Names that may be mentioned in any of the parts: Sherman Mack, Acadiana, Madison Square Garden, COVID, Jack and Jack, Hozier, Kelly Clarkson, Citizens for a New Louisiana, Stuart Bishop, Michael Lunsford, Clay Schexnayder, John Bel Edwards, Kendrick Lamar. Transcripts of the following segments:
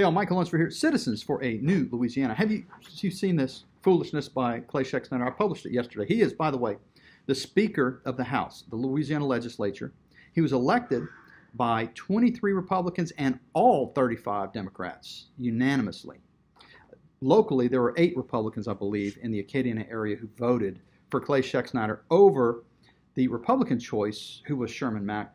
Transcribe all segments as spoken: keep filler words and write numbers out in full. Hail, Michael Lunsford here, Citizens for a New Louisiana. Have you, you seen this foolishness by Clay Schexnayder? I published it yesterday. He is, by the way, the Speaker of the House, the Louisiana legislature. He was elected by twenty-three Republicans and all thirty-five Democrats unanimously. Locally, there were eight Republicans, I believe, in the Acadiana area who voted for Clay Schexnayder over the Republican choice, who was Sherman Mack.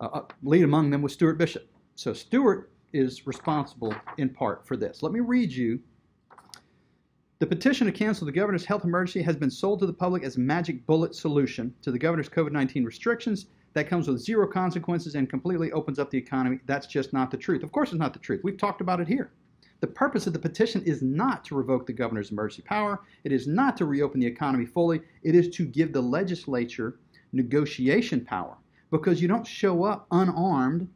Uh, lead among them was Stuart Bishop. So Stuart is responsible in part for this. Let me read you. The petition to cancel the governor's health emergency has been sold to the public as a magic bullet solution to the governor's COVID nineteen restrictions that comes with zero consequences and completely opens up the economy. That's just not the truth. Of course it's not the truth. We've talked about it here. The purpose of the petition is not to revoke the governor's emergency power. It is not to reopen the economy fully. It is to give the legislature negotiation power, because you don't show up unarmed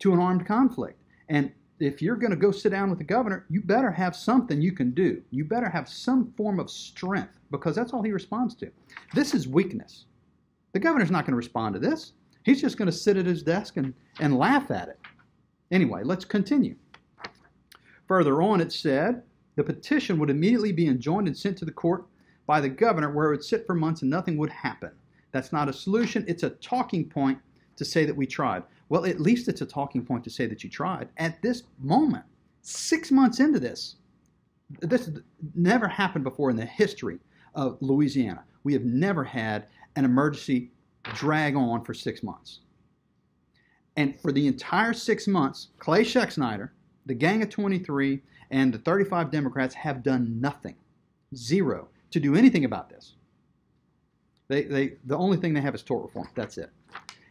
to an armed conflict. And if you're going to go sit down with the governor, you better have something you can do. You better have some form of strength, because that's all he responds to. This is weakness. The governor's not going to respond to this. He's just going to sit at his desk and, and laugh at it. Anyway, let's continue. Further on, it said, the petition would immediately be enjoined and sent to the court by the governor, where it would sit for months and nothing would happen. That's not a solution. It's a talking point to say that we tried. Well, at least it's a talking point to say that you tried. At this moment, six months into this, this never happened before in the history of Louisiana. We have never had an emergency drag on for six months. And for the entire six months, Clay Schexnayder, the Gang of twenty-three, and the thirty-five Democrats have done nothing, zero, to do anything about this. They, they, the only thing they have is tort reform. That's it.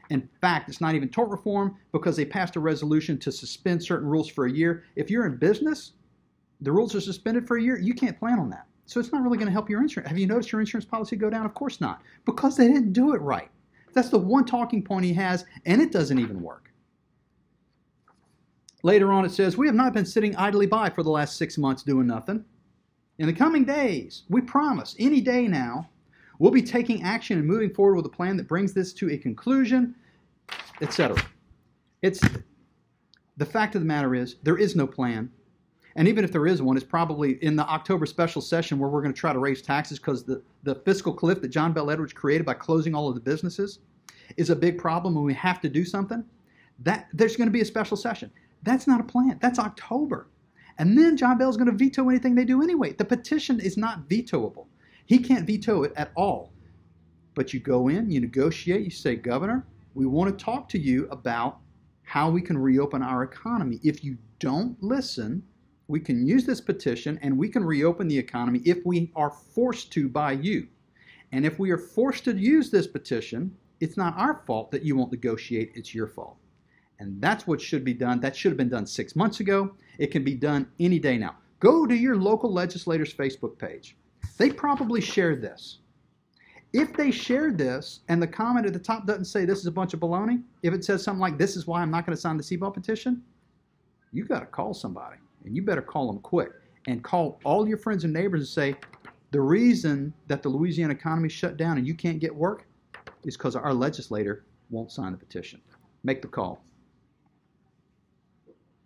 In fact, it's not even tort reform, because they passed a resolution to suspend certain rules for a year. If you're in business, the rules are suspended for a year. You can't plan on that. So it's not really going to help your insurance. Have you noticed your insurance policy go down? Of course not, because they didn't do it right. That's the one talking point he has, and it doesn't even work. Later on, it says, we have not been sitting idly by for the last six months doing nothing. In the coming days, we promise, any day now, we'll be taking action and moving forward with a plan that brings this to a conclusion, et cetera. It's, the fact of the matter is, there is no plan. And even if there is one, it's probably in the October special session where we're going to try to raise taxes, because the, the fiscal cliff that John Bel Edwards created by closing all of the businesses is a big problem, and we have to do something. That, there's going to be a special session. That's not a plan. That's October. And then John Bell's going to veto anything they do anyway. The petition is not vetoable. He can't veto it at all. But you go in, you negotiate, you say, Governor, we want to talk to you about how we can reopen our economy. If you don't listen, we can use this petition and we can reopen the economy if we are forced to by you. And if we are forced to use this petition, it's not our fault that you won't negotiate, it's your fault. And that's what should be done. That should have been done six months ago. It can be done any day now. Go to your local legislator's Facebook page. They probably shared this. If they shared this and the comment at the top doesn't say this is a bunch of baloney, if it says something like this is why I'm not going to sign the C B O T petition, you got to call somebody, and you better call them quick, and call all your friends and neighbors and say, the reason that the Louisiana economy shut down and you can't get work is because our legislator won't sign the petition. Make the call.